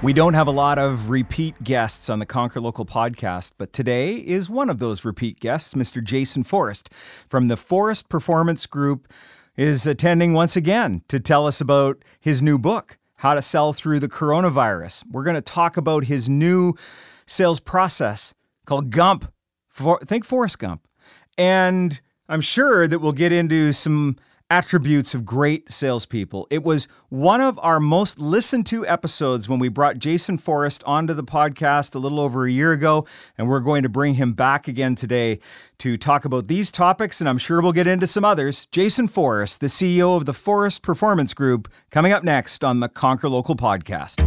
We don't have a lot of repeat guests on the Conquer Local podcast, but today is one of those repeat guests. Mr. Jason Forrest from the Forrest Performance Group is attending once again to tell us about his new book, How to Sell Through the Coronavirus. We're going to talk about his new sales process called Gump. Think Forrest Gump. And I'm sure that we'll get into some attributes of great salespeople. It was one of our most listened to episodes when we brought Jason Forrest onto the podcast a little over a year ago, and we're going to bring him back again today to talk about these topics, and I'm sure we'll get into some others. Jason Forrest, the CEO of the Forrest Performance Group, coming up next on the Conquer Local podcast.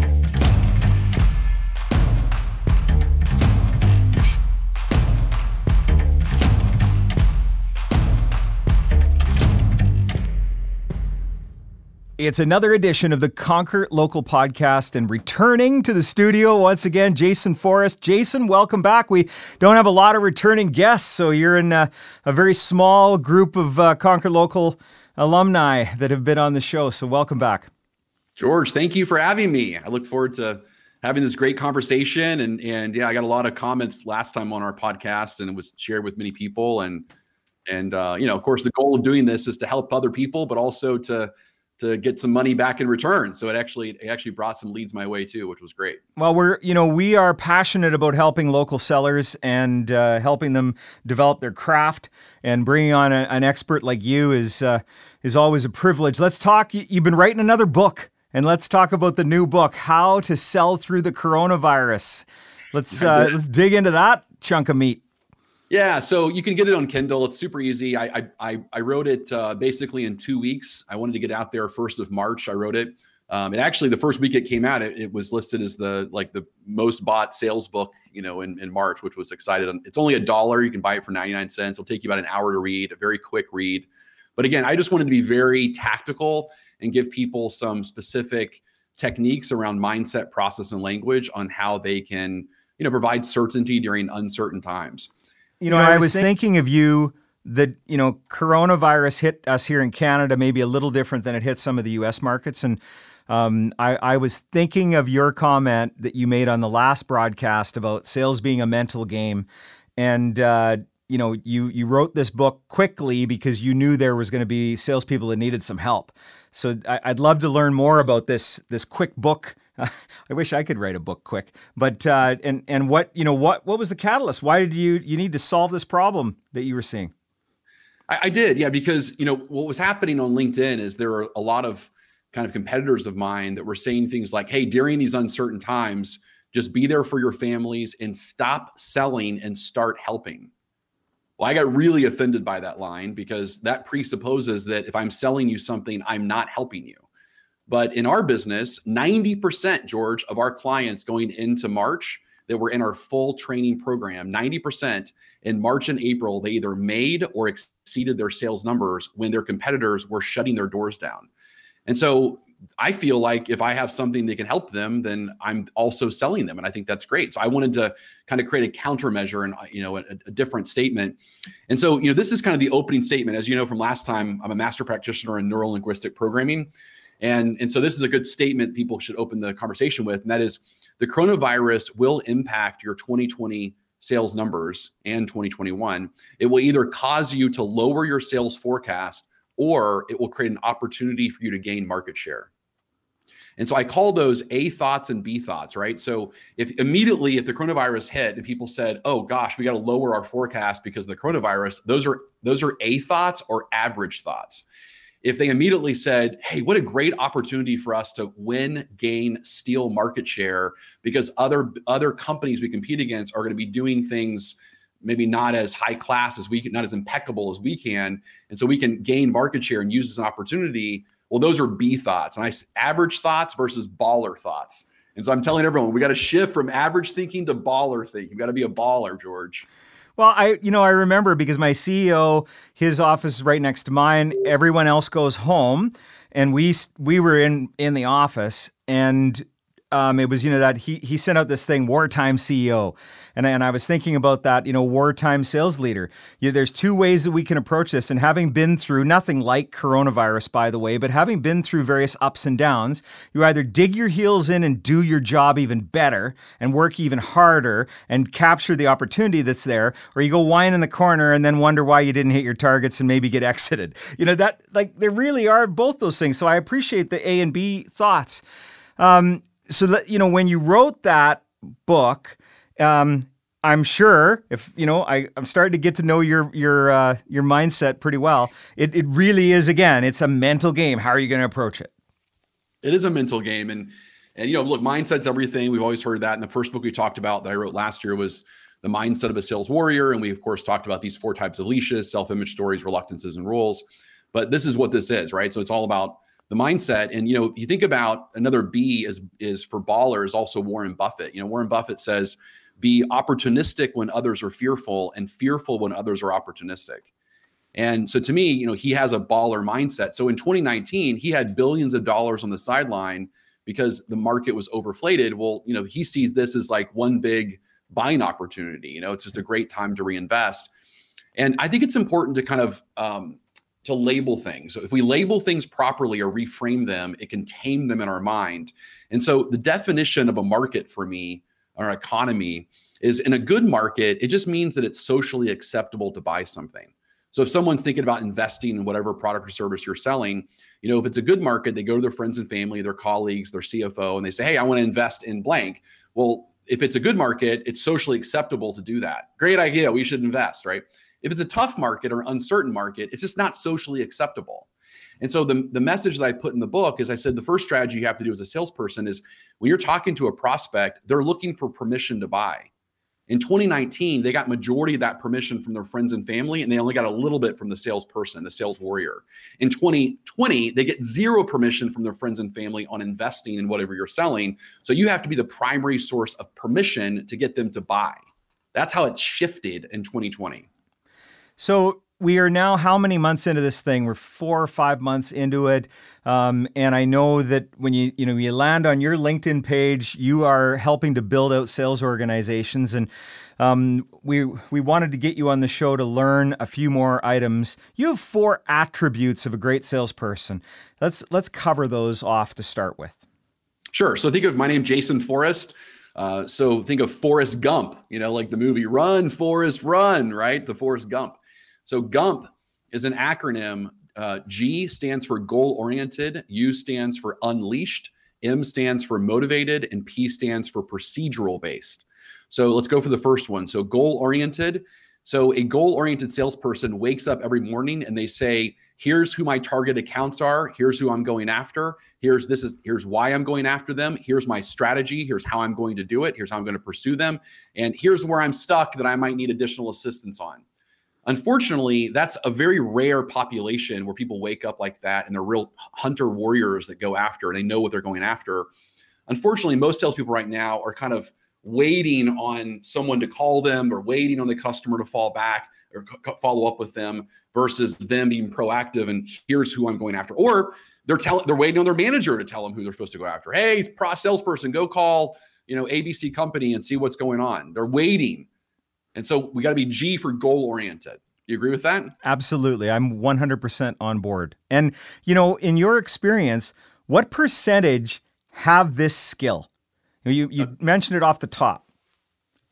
It's another edition of the Conquer Local podcast, and returning to the studio once again, Jason Forrest. Jason, welcome back. We don't have a lot of returning guests, so you're in a very small group of Conquer Local alumni that have been on the show, so welcome back. George, thank you for having me. I look forward to having this great conversation, and yeah, I got a lot of comments last time on our podcast, and it was shared with many people, and you know, of course, the goal of doing this is to help other people, but also to get some money back in return. So it actually brought some leads my way too, which was great. Well, we are passionate about helping local sellers and helping them develop their craft, and bringing on an expert like you is always a privilege. Let's talk. You've been writing another book, and let's talk about the new book, How to Sell Through the Coronavirus. Let's dig into that chunk of meat. Yeah, so you can get it on Kindle. It's super easy. I wrote it basically in 2 weeks. I wanted to get out there 1st of March. I wrote it. And actually, the first week it came out, it was listed as the most bought sales book, you know, in March, which was exciting. It's only $1. You can buy it for 99 cents. It'll take you about an hour to read, a very quick read. But again, I just wanted to be very tactical and give people some specific techniques around mindset, process, and language on how they can, you know, provide certainty during uncertain times. I was thinking of you that, you know, coronavirus hit us here in Canada maybe a little different than it hit some of the U.S. markets. And I was thinking of your comment that you made on the last broadcast about sales being a mental game. And, you know, you wrote this book quickly because you knew there was going to be salespeople that needed some help. So I'd love to learn more about this quick book. I wish I could write a book quick, but and what was the catalyst? Why did you need to solve this problem that you were seeing? I did, yeah, because you know what was happening on LinkedIn is there are a lot of kind of competitors of mine that were saying things like, "Hey, during these uncertain times, just be there for your families and stop selling and start helping." Well, I got really offended by that line because that presupposes that if I'm selling you something, I'm not helping you. But in our business, 90%, George, of our clients going into March that were in our full training program, 90% in March and April, they either made or exceeded their sales numbers when their competitors were shutting their doors down. And so I feel like if I have something that can help them, then I'm also selling them. And I think that's great. So I wanted to kind of create a countermeasure and, you know, a different statement. And so, you know, this is kind of the opening statement. As you know, from last time, I'm a master practitioner in Neuro Linguistic Programming. And so this is a good statement people should open the conversation with, and that is the coronavirus will impact your 2020 sales numbers and 2021. It will either cause you to lower your sales forecast, or it will create an opportunity for you to gain market share. And so I call those A thoughts and B thoughts, right? So if the coronavirus hit and people said, "Oh gosh, we got to lower our forecast because of the coronavirus," those are A thoughts or average thoughts. If they immediately said, "Hey, what a great opportunity for us to win, gain, steal market share because other companies we compete against are going to be doing things maybe not as high class as we can, not as impeccable as we can, and so we can gain market share and use this as an opportunity," well, those are B thoughts. And I average thoughts versus baller thoughts. And so I'm telling everyone, we got to shift from average thinking to baller thinking. We've got to be a baller, George. Well, I remember because my CEO, his office is right next to mine. Everyone else goes home, and we were in the office, and it was, that he sent out this thing, wartime CEO. And I was thinking about that, wartime sales leader. There's two ways that we can approach this. And having been through nothing like coronavirus, by the way, but having been through various ups and downs, you either dig your heels in and do your job even better and work even harder and capture the opportunity that's there, or you go whine in the corner and then wonder why you didn't hit your targets and maybe get exited. There really are both those things. So I appreciate the A and B thoughts. So when you wrote that book, I'm sure I'm starting to get to know your mindset pretty well. It really is, again, it's a mental game. How are you going to approach it? It is a mental game, and look, mindset's everything. We've always heard that. And the first book we talked about that I wrote last year was The Mindset of a Sales Warrior, and we of course talked about these 4 types of leashes: self-image, stories, reluctances, and roles. But this is what this is, right? So it's all about the mindset. And, you think about another B is for ballers, also Warren Buffett. Warren Buffett says, be opportunistic when others are fearful and fearful when others are opportunistic. And so to me, he has a baller mindset. So in 2019, he had billions of dollars on the sideline because the market was overflated. Well, he sees this as like one big buying opportunity. It's just a great time to reinvest. And I think it's important to kind of, to label things. So if we label things properly or reframe them, it can tame them in our mind. And so the definition of a market for me, or economy, is in a good market, it just means that it's socially acceptable to buy something. So if someone's thinking about investing in whatever product or service you're selling, if it's a good market, they go to their friends and family, their colleagues, their CFO, and they say, hey, I want to invest in blank. Well, if it's a good market, it's socially acceptable to do that. Great idea. We should invest, right? If it's a tough market or uncertain market, it's just not socially acceptable. And so the message that I put in the book is, I said, the first strategy you have to do as a salesperson is when you're talking to a prospect, they're looking for permission to buy. In 2019, they got majority of that permission from their friends and family, and they only got a little bit from the salesperson, the sales warrior. In 2020, they get 0 permission from their friends and family on investing in whatever you're selling. So you have to be the primary source of permission to get them to buy. That's how it shifted in 2020. So we are now how many months into this thing? We're 4 or 5 months into it. And I know that when you land on your LinkedIn page, you are helping to build out sales organizations. And we wanted to get you on the show to learn a few more items. You have 4 attributes of a great salesperson. Let's cover those off to start with. Sure. So think of my name, Jason Forrest. So think of Forrest Gump, like the movie Run, Forrest, Run, right? The Forrest Gump. So Gump is an acronym. G stands for goal-oriented, U stands for unleashed, M stands for motivated, and P stands for procedural-based. So let's go for the first one. So goal-oriented. So a goal-oriented salesperson wakes up every morning and they say, here's who my target accounts are. Here's who I'm going after. Here's why I'm going after them. Here's my strategy. Here's how I'm going to do it. Here's how I'm going to pursue them. And here's where I'm stuck that I might need additional assistance on. Unfortunately, that's a very rare population where people wake up like that, and they're real hunter warriors that go after, and they know what they're going after. Unfortunately, most salespeople right now are kind of waiting on someone to call them or waiting on the customer to fall back or follow up with them versus them being proactive and here's who I'm going after. Or they're waiting on their manager to tell them who they're supposed to go after. Hey, salesperson, go call, ABC company and see what's going on. They're waiting. And so we got to be G for goal oriented. Do you agree with that? Absolutely. I'm 100% on board. And, in your experience, what percentage have this skill? You mentioned it off the top.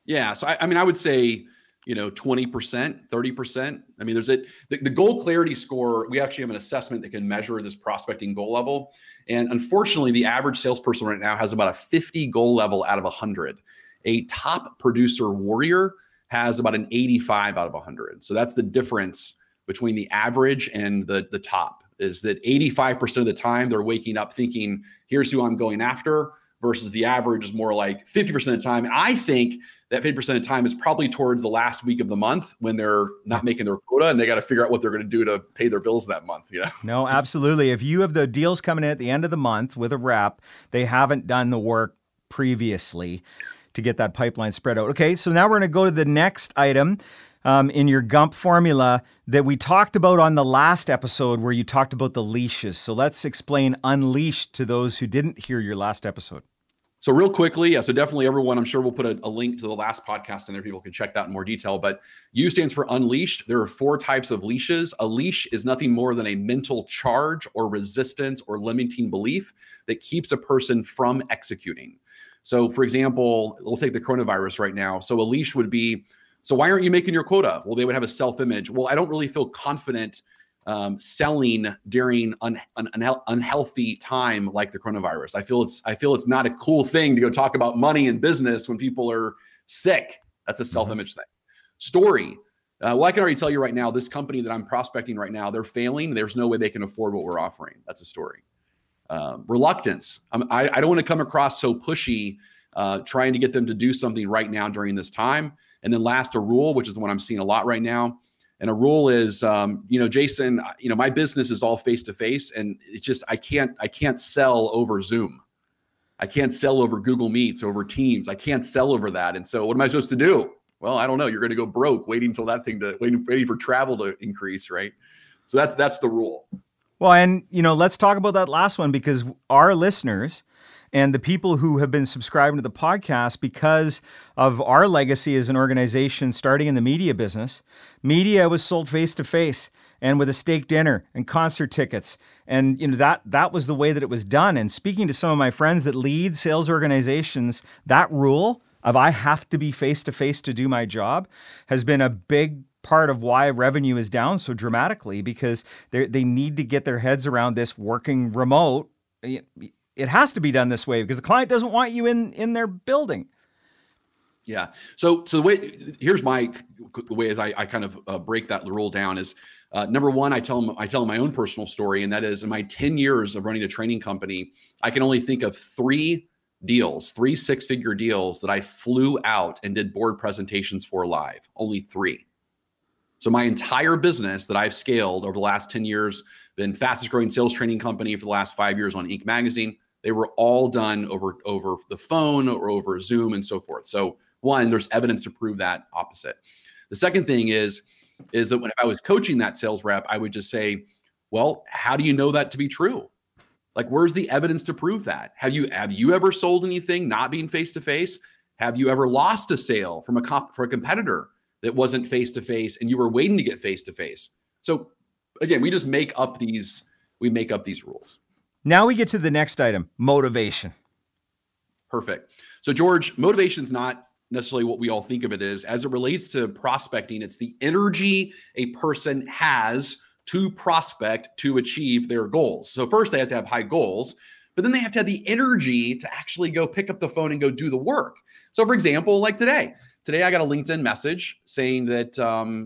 Yeah. So, I would say, 20%, 30%. I mean, there's the goal clarity score. We actually have an assessment that can measure this prospecting goal level. And unfortunately, the average salesperson right now has about a 50 goal level out of 100. A top producer warrior has about an 85 out of 100. So that's the difference between the average and the top, is that 85% of the time they're waking up thinking, here's who I'm going after, versus the average is more like 50% of the time. I think that 50% of the time is probably towards the last week of the month when they're not making their quota and they got to figure out what they're going to do to pay their bills that month. No, absolutely. If you have the deals coming in at the end of the month with a rep, they haven't done the work previously. to get that pipeline spread out. Okay, so now we're going to go to the next item in your Gump formula that we talked about on the last episode where you talked about the leashes. So let's explain unleashed to those who didn't hear your last episode. So real quickly, yeah, so definitely everyone, I'm sure we'll put a link to the last podcast in there. People can check that in more detail, but U stands for unleashed. There are four types of leashes. A leash is nothing more than a mental charge or resistance or limiting belief that keeps a person from executing. So for example, we'll take the coronavirus right now. So a leash would be, so why aren't you making your quota? Well, they would have a self-image. Well, I don't really feel confident selling during unhealthy time like the coronavirus. I feel it's not a cool thing to go talk about money and business when people are sick. That's a self-image thing. Story. Well, I can already tell you right now, this company that I'm prospecting right now, they're failing. There's no way they can afford what we're offering. That's a story. Reluctance. I don't want to come across so pushy, trying to get them to do something right now during this time. And then last, a rule, which is the one I'm seeing a lot right now. And a rule is, Jason, my business is all face-to-face, and it's just, I can't sell over Zoom. I can't sell over Google Meets, over Teams. I can't sell over that. And so what am I supposed to do? Well, I don't know. You're going to go broke waiting for travel to increase, right? So that's the rule. Well, and let's talk about that last one, because our listeners and the people who have been subscribing to the podcast, because of our legacy as an organization starting in the media business, media was sold face-to-face and with a steak dinner and concert tickets. And that was the way that it was done. And speaking to some of my friends that lead sales organizations, that rule of I have to be face-to-face to do my job has been a big part of why revenue is down so dramatically, because they need to get their heads around this working remote. It has to be done this way because the client doesn't want you in their building. Yeah. So the way I kind of break that rule down is, number one, I tell them my own personal story. And that is, in my 10 years of running a training company, I can only think of three 6-figure deals that I flew out and did board presentations for live. Only three. So my entire business that I've scaled over the last 10 years, been fastest growing sales training company for the last 5 years on Inc. magazine, they were all done over the phone or over Zoom and so forth. So one, there's evidence to prove that opposite. The second thing is that when I was coaching that sales rep, I would just say, well, how do you know that to be true? Like, where's the evidence to prove that? Have you ever sold anything not being face-to-face? Have you ever lost a sale from a competitor that wasn't face-to-face and you were waiting to get face-to-face? So again, we make up these rules. Now we get to the next item, motivation. Perfect. So George, motivation's not necessarily what we all think of it as. As it relates to prospecting, it's the energy a person has to prospect to achieve their goals. So first they have to have high goals, but then they have to have the energy to actually go pick up the phone and go do the work. So for example, like Today, I got a LinkedIn message saying that,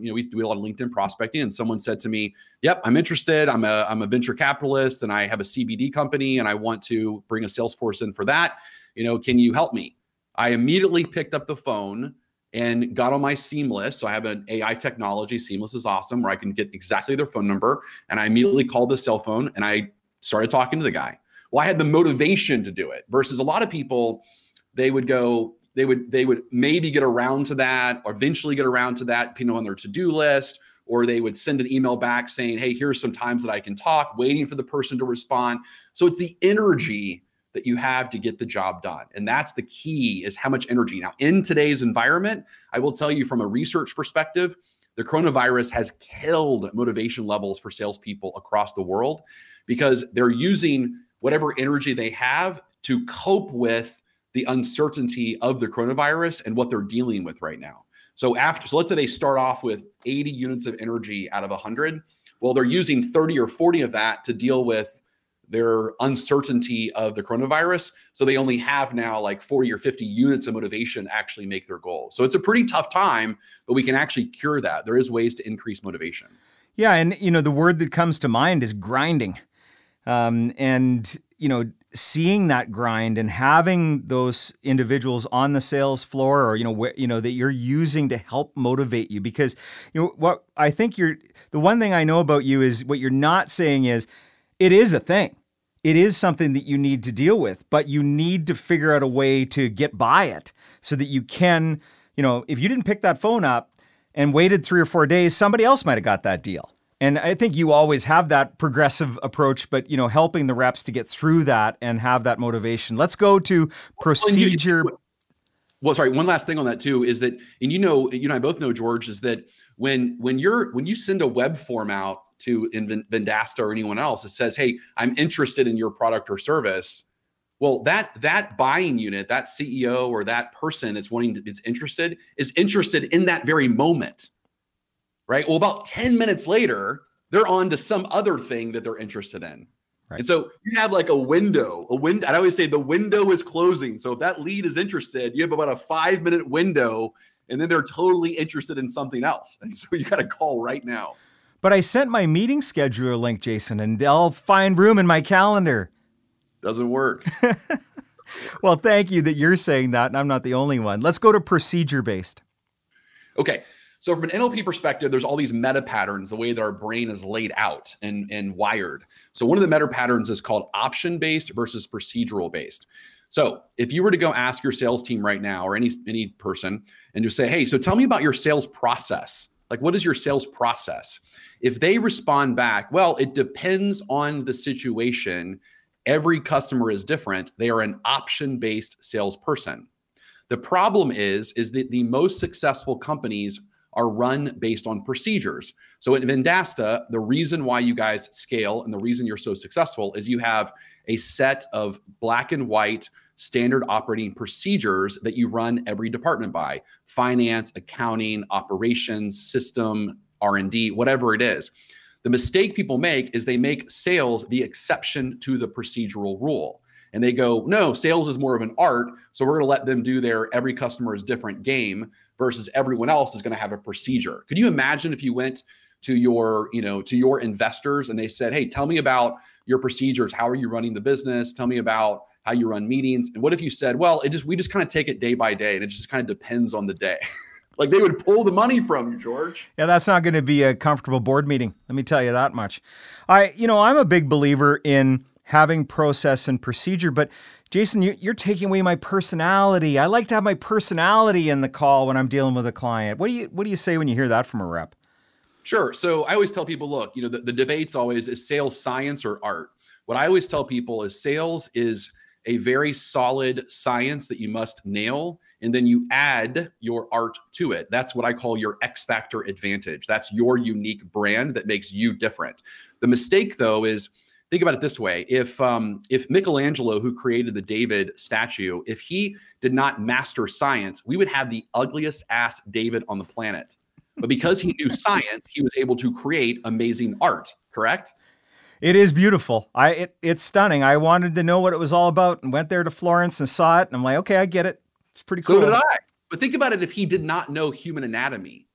we do a lot of LinkedIn prospecting, and someone said to me, yep, I'm interested. I'm a venture capitalist and I have a CBD company and I want to bring a sales force in for that. Can you help me? I immediately picked up the phone and got on my Seamless. So I have an AI technology. Seamless is awesome, where I can get exactly their phone number. And I immediately called the cell phone and I started talking to the guy. Well, I had the motivation to do it versus a lot of people, they would maybe get around to that or eventually get around to that, on their to-do list, or they would send an email back saying, hey, here's some times that I can talk, waiting for the person to respond. So it's the energy that you have to get the job done. And that's the key, is how much energy. Now, in today's environment, I will tell you from a research perspective, the coronavirus has killed motivation levels for salespeople across the world because they're using whatever energy they have to cope with the uncertainty of the coronavirus and what they're dealing with right now. So let's say they start off with 80 units of energy out of 100. Well, they're using 30 or 40 of that to deal with their uncertainty of the coronavirus. So they only have now like 40 or 50 units of motivation to actually make their goal. So it's a pretty tough time, but we can actually cure that. There is ways to increase motivation. Yeah, and the word that comes to mind is grinding. Seeing that grind and having those individuals on the sales floor, or that you're using to help motivate you, because what I think the one thing I know about you is what you're not saying is it is a thing. It is something that you need to deal with, but you need to figure out a way to get by it. so that you can, you know, if you didn't pick that phone up and waited 3 or 4 days, somebody else might have got that deal. And I think you always have that progressive approach, but, you know, helping the reps to get through that and have that motivation. Let's go to procedure. Well, sorry. One last thing on that too, is that, and you and I both know, George, is that when you send a web form out to Vendasta or anyone else, it says, hey, I'm interested in your product or service. Well, that buying unit, that CEO or that person that's interested is interested in that very moment. Right. Well, about 10 minutes later, they're on to some other thing that they're interested in. Right. And so you have like a window. I always say the window is closing. So if that lead is interested, you have about a 5-minute window, and then they're totally interested in something else. And so you got to call right now. But I sent my meeting scheduler link, Jason, and I'll find room in my calendar. Doesn't work. Well, thank you that you're saying that, and I'm not the only one. Let's go to procedure-based. Okay. So from an NLP perspective, there's all these meta patterns, the way that our brain is laid out and wired. So one of the meta patterns is called option-based versus procedural-based. So if you were to go ask your sales team right now, or any person, and just say, hey, so tell me about your sales process. Like, what is your sales process? If they respond back, well, it depends on the situation. Every customer is different. They are an option-based salesperson. The problem is that the most successful companies are run based on procedures. So at Vendasta, the reason why you guys scale and the reason you're so successful is you have a set of black and white standard operating procedures that you run every department by: finance, accounting, operations, system, R&D, whatever it is. The mistake people make is they make sales the exception to the procedural rule. And they go, no, sales is more of an art, so we're going to let them do their every customer is different game versus everyone else is going to have a procedure. Could you imagine if you went to your investors and they said, hey, tell me about your procedures. How are you running the business? Tell me about how you run meetings. And what if you said, well, we just kind of take it day by day, and it just kind of depends on the day. Like, they would pull the money from you, George. Yeah, that's not going to be a comfortable board meeting. Let me tell you that much. I'm a big believer in having process and procedure, but Jason, you're taking away my personality. I like to have my personality in the call when I'm dealing with a client. What do you say when you hear that from a rep? Sure. So I always tell people, look, the debate's always, is sales science or art? What I always tell people is sales is a very solid science that you must nail, and then you add your art to it. That's what I call your X factor advantage. That's your unique brand that makes you different. The mistake, though, is, think about it this way. If Michelangelo, who created the David statue, if he did not master science, we would have the ugliest ass David on the planet. But because he knew science, he was able to create amazing art, correct? It is beautiful. It's stunning. I wanted to know what it was all about and went there to Florence and saw it. And I'm like, okay, I get it. It's pretty cool. So did I. But think about it if he did not know human anatomy.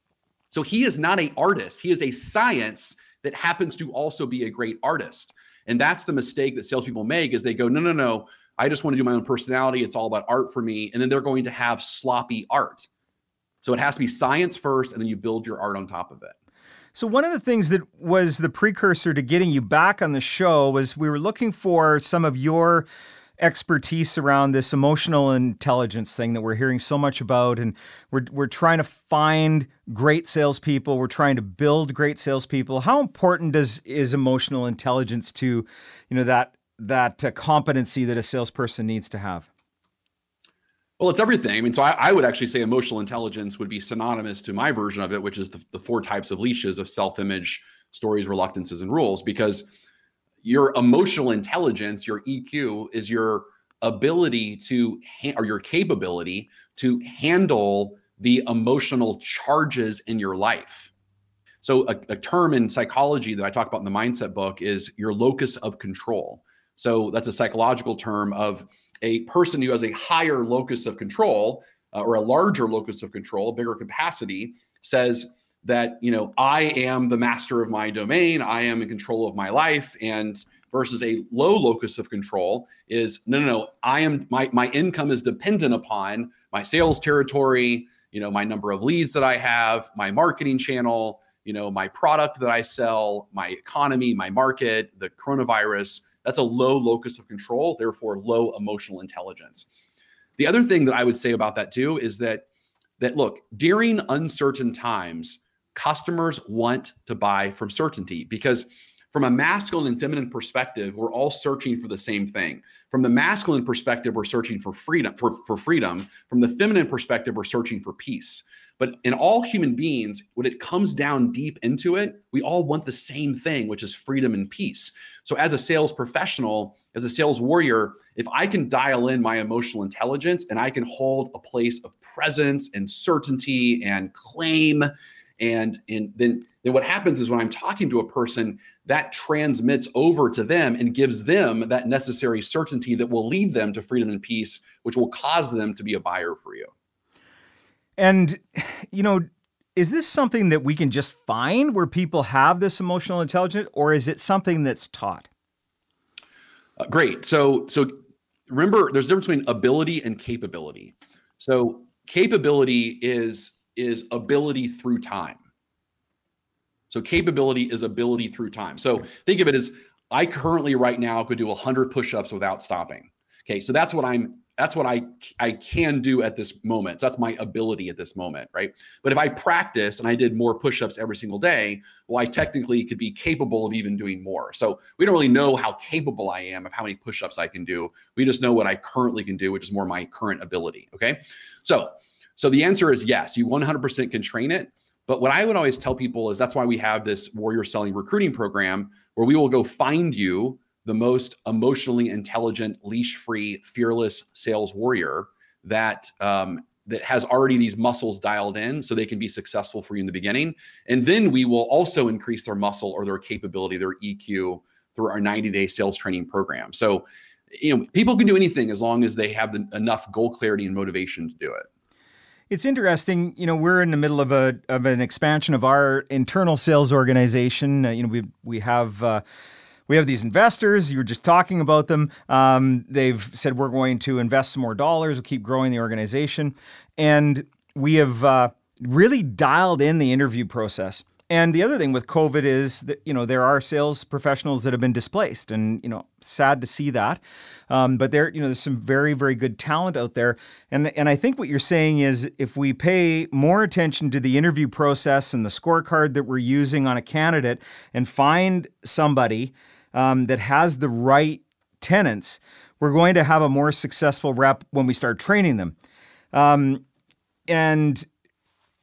So he is not an artist. He is a science that happens to also be a great artist. And that's the mistake that salespeople make, is they go, no, I just want to do my own personality. It's all about art for me. And then they're going to have sloppy art. So it has to be science first, and then you build your art on top of it. So one of the things that was the precursor to getting you back on the show was we were looking for some of your expertise around this emotional intelligence thing that we're hearing so much about. And we're trying to find great salespeople. We're trying to build great salespeople. How important is emotional intelligence to, that competency that a salesperson needs to have? Well, it's everything. I mean, so I would actually say emotional intelligence would be synonymous to my version of it, which is the 4 types of leashes of self-image, stories, reluctances, and rules, because your emotional intelligence, your EQ, is your ability to, or your capability to handle the emotional charges in your life. So a term in psychology that I talk about in the mindset book is your locus of control. So that's a psychological term of a person who has a higher locus of control, or a larger locus of control, bigger capacity, says that, I am the master of my domain, I am in control of my life, and versus a low locus of control is, no, I am, my income is dependent upon my sales territory, my number of leads that I have, my marketing channel, my product that I sell, my economy, my market, the coronavirus. That's a low locus of control, therefore low emotional intelligence. The other thing that I would say about that too is that look, during uncertain times, customers want to buy from certainty, because from a masculine and feminine perspective, we're all searching for the same thing. From the masculine perspective, we're searching for freedom. From the feminine perspective, we're searching for peace. But in all human beings, when it comes down deep into it, we all want the same thing, which is freedom and peace. So as a sales professional, as a sales warrior, if I can dial in my emotional intelligence and I can hold a place of presence and certainty and claim, and then what happens is when I'm talking to a person, that transmits over to them and gives them that necessary certainty that will lead them to freedom and peace, which will cause them to be a buyer for you. And, you know, is this something that we can just find where people have this emotional intelligence, or is it something that's taught? Great. So remember, there's a difference between ability and capability. So capability is ability through time. So capability is ability through time. So think of it as, I currently right now could do 100 push-ups without stopping. Okay, so that's what I can do at this moment. So that's my ability at this moment, right? But if I practice and I did more push-ups every single day, well, I technically could be capable of even doing more. So we don't really know how capable I am of how many push-ups I can do. We just know what I currently can do, which is more my current ability, okay? So the answer is yes, you 100% can train it. But what I would always tell people is that's why we have this Warrior Selling Recruiting Program, where we will go find you the most emotionally intelligent, leash-free, fearless sales warrior that has already these muscles dialed in so they can be successful for you in the beginning. And then we will also increase their muscle or their capability, their EQ, through our 90-day sales training program. So, you know, people can do anything as long as they have enough goal clarity and motivation to do it. It's interesting, you know, we're in the middle of an expansion of our internal sales organization. You know, we have these investors. You were just talking about them. They've said we're going to invest some more dollars. We'll keep growing the organization, and we have really dialed in the interview process. And the other thing with COVID is that, you know, there are sales professionals that have been displaced, and, you know, sad to see that. But there, you know, there's some very, very good talent out there. And I think what you're saying is, if we pay more attention to the interview process and the scorecard that we're using on a candidate, and find somebody that has the right tenets, we're going to have a more successful rep when we start training them. And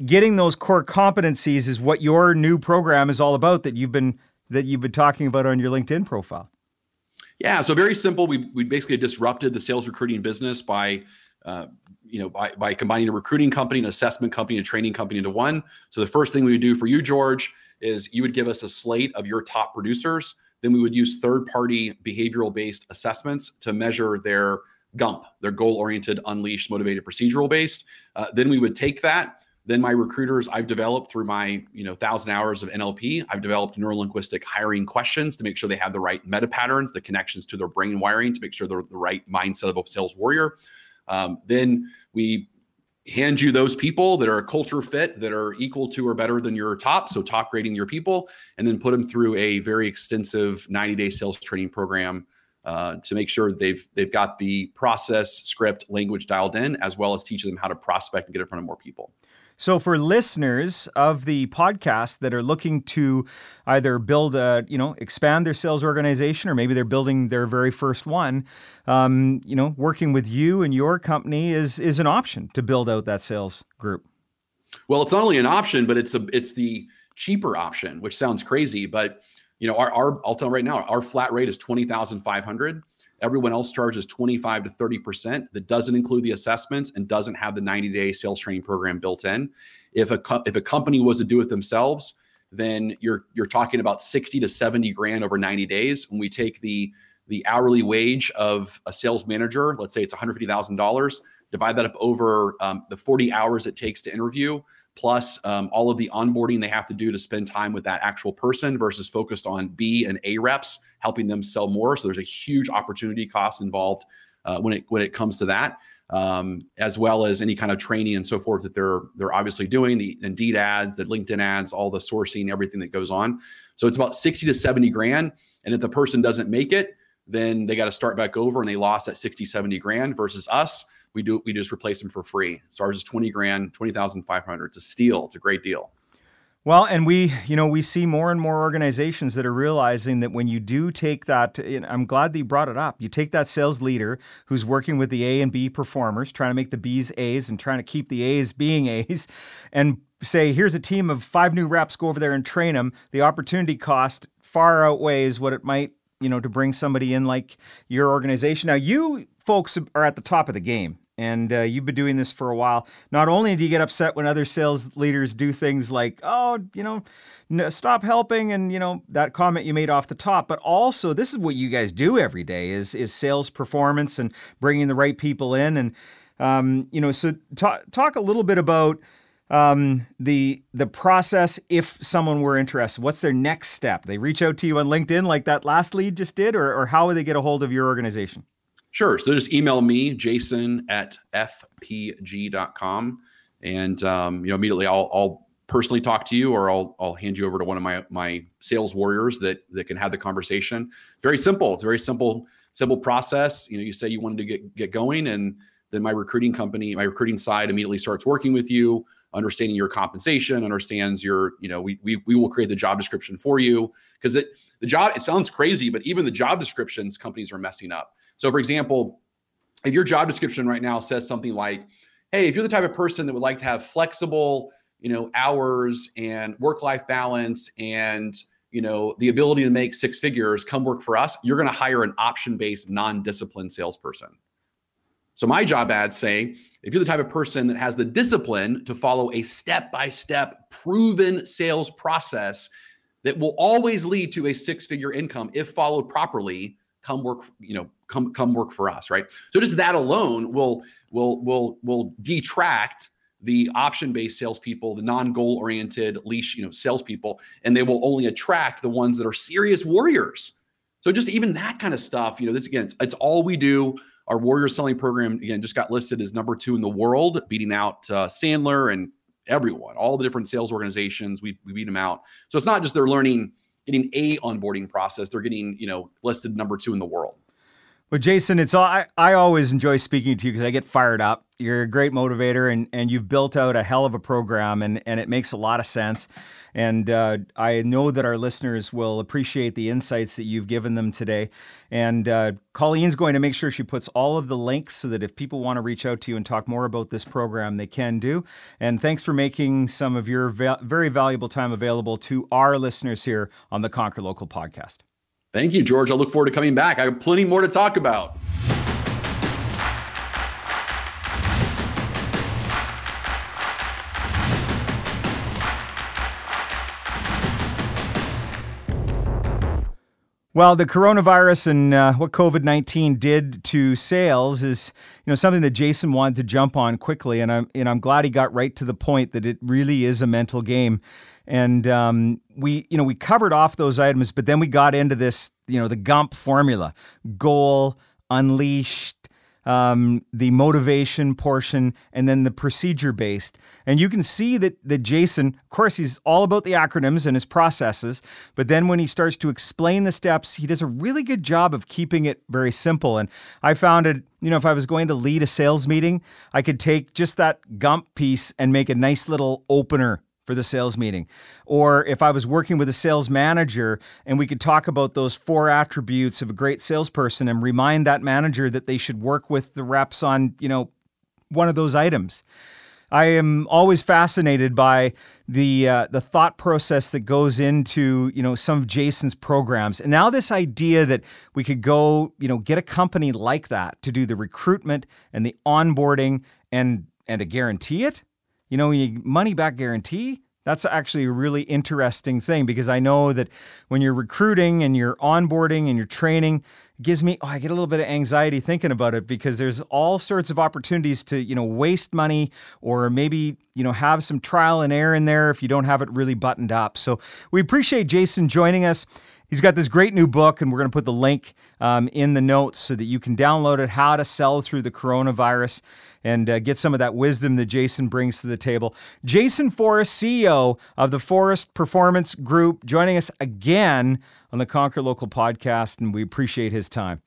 getting those core competencies is what your new program is all about, that you've been talking about on your LinkedIn profile. Yeah, so very simple. We basically disrupted the sales recruiting business by combining a recruiting company, an assessment company, and a training company into one. So the first thing we would do for you, George, is you would give us a slate of your top producers. Then we would use third-party behavioral-based assessments to measure their Gump, their goal-oriented, unleashed, motivated, procedural-based. Then we would take that. Then my recruiters, I've developed through my 1,000 hours of NLP, I've developed neuro linguistic hiring questions to make sure they have the right meta patterns, the connections to their brain wiring, to make sure they're the right mindset of a sales warrior. Then we hand you those people that are a culture fit, that are equal to or better than your top, so top grading your people, and then put them through a very extensive 90-day sales training program to make sure they've got the process, script, language dialed in, as well as teaching them how to prospect and get in front of more people. So for listeners of the podcast that are looking to either build expand their sales organization, or maybe they're building their very first one, working with you and your company is an option to build out that sales group. Well, it's not only an option, but it's the cheaper option, which sounds crazy, but our I'll tell you right now, our flat rate is $20,500. Everyone else charges 25 to 30%. That doesn't include the assessments and doesn't have the 90-day sales training program built in. If a company was to do it themselves, then you're talking about 60 to 70 grand over 90 days. When we take the hourly wage of a sales manager, let's say it's $150,000, divide that up over the 40 hours it takes to interview, plus all of the onboarding they have to do to spend time with that actual person versus focused on B and A reps, helping them sell more. So there's a huge opportunity cost involved when it comes to that, as well as any kind of training and so forth that they're obviously doing, the Indeed ads, the LinkedIn ads, all the sourcing, everything that goes on. So it's about 60 to 70 grand. And if the person doesn't make it, then they got to start back over and they lost that 60, 70 grand versus us. we just replace them for free. So ours is $20,000, $20,500. It's a steal. It's a great deal. Well, and we see more and more organizations that are realizing that when you do take that, and I'm glad that you brought it up, you take that sales leader who's working with the A and B performers, trying to make the B's A's and trying to keep the A's being A's, and say, here's a team of 5 new reps, go over there and train them. The opportunity cost far outweighs what it might, to bring somebody in like your organization. Now, you folks are at the top of the game. And you've been doing this for a while. Not only do you get upset when other sales leaders do things like, stop helping, and that comment you made off the top, but also this is what you guys do every day is sales performance and bringing the right people in. And so talk a little bit about the process. If someone were interested, what's their next step? They reach out to you on LinkedIn like that last lead just did, or how would they get a hold of your organization? Sure. So just email me, jason@fpg.com. And, immediately I'll personally talk to you, or I'll hand you over to one of my sales warriors that can have the conversation. Very simple. It's a very simple process. You say you wanted to get going, and then my recruiting side immediately starts working with you, understanding your compensation, understands your, we will create the job description for you, because it sounds crazy, but even the job descriptions companies are messing up. So for example, if your job description right now says something like, hey, if you're the type of person that would like to have flexible, hours and work-life balance and, the ability to make 6 figures, come work for us, you're going to hire an option-based, non-disciplined salesperson. So my job ads say, if you're the type of person that has the discipline to follow a step-by-step proven sales process that will always lead to a 6-figure income if followed properly, come work, come work for us, right? So just that alone will detract the option-based salespeople, the non-goal-oriented leash, salespeople, and they will only attract the ones that are serious warriors. So just even that kind of stuff, this again, it's all we do. Our warrior selling program, again, just got listed as number 2 in the world, beating out Sandler and everyone, all the different sales organizations. We beat them out. So it's not just they're learning, getting a onboarding process, they're getting, listed number 2 in the world. Well, Jason, it's all, I always enjoy speaking to you because I get fired up. You're a great motivator, and you've built out a hell of a program, and it makes a lot of sense. And I know that our listeners will appreciate the insights that you've given them today. And Colleen's going to make sure she puts all of the links so that if people want to reach out to you and talk more about this program, they can do. And thanks for making some of your very valuable time available to our listeners here on the Conquer Local podcast. Thank you, George. I look forward to coming back. I have plenty more to talk about. Well, the coronavirus and what COVID-19 did to sales is, something that Jason wanted to jump on quickly, and I'm glad he got right to the point that it really is a mental game. And we covered off those items, but then we got into this, the Gump formula, goal, unleashed, the motivation portion, and then the procedure-based. And you can see that Jason, of course, he's all about the acronyms and his processes, but then when he starts to explain the steps, he does a really good job of keeping it very simple. And I found it, if I was going to lead a sales meeting, I could take just that Gump piece and make a nice little opener for the sales meeting. Or if I was working with a sales manager and we could talk about those 4 attributes of a great salesperson and remind that manager that they should work with the reps on, one of those items. I am always fascinated by the thought process that goes into, some of Jason's programs. And now this idea that we could go, get a company like that to do the recruitment and the onboarding and to guarantee it. Money back guarantee, that's actually a really interesting thing, because I know that when you're recruiting and you're onboarding and you're training, it gives me, I get a little bit of anxiety thinking about it, because there's all sorts of opportunities to, waste money, or maybe, have some trial and error in there if you don't have it really buttoned up. So we appreciate Jason joining us. He's got this great new book, and we're going to put the link in the notes so that you can download it, How to Sell Through the Coronavirus, and get some of that wisdom that Jason brings to the table. Jason Forrest, CEO of the Forrest Performance Group, joining us again on the Conquer Local podcast, and we appreciate his time.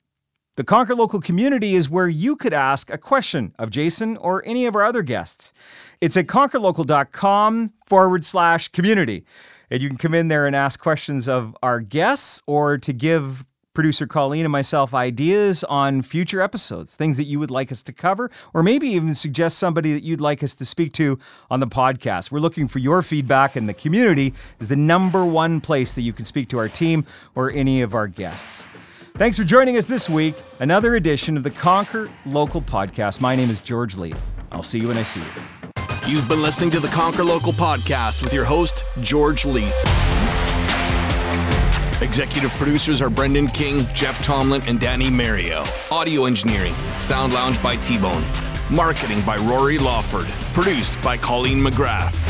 The Conquer Local community is where you could ask a question of Jason or any of our other guests. It's at conquerlocal.com/community. And you can come in there and ask questions of our guests or to give producer Colleen and myself ideas on future episodes, things that you would like us to cover, or maybe even suggest somebody that you'd like us to speak to on the podcast. We're looking for your feedback, and the community is the #1 place that you can speak to our team or any of our guests. Thanks for joining us this week, another edition of the Conquer Local Podcast. My name is George Leith. I'll see you when I see you. You've been listening to the Conquer Local Podcast with your host, George Leith. Executive producers are Brendan King, Jeff Tomlin, and Danny Mario. Audio engineering, Sound Lounge by T-Bone. Marketing by Rory Lawford. Produced by Colleen McGrath.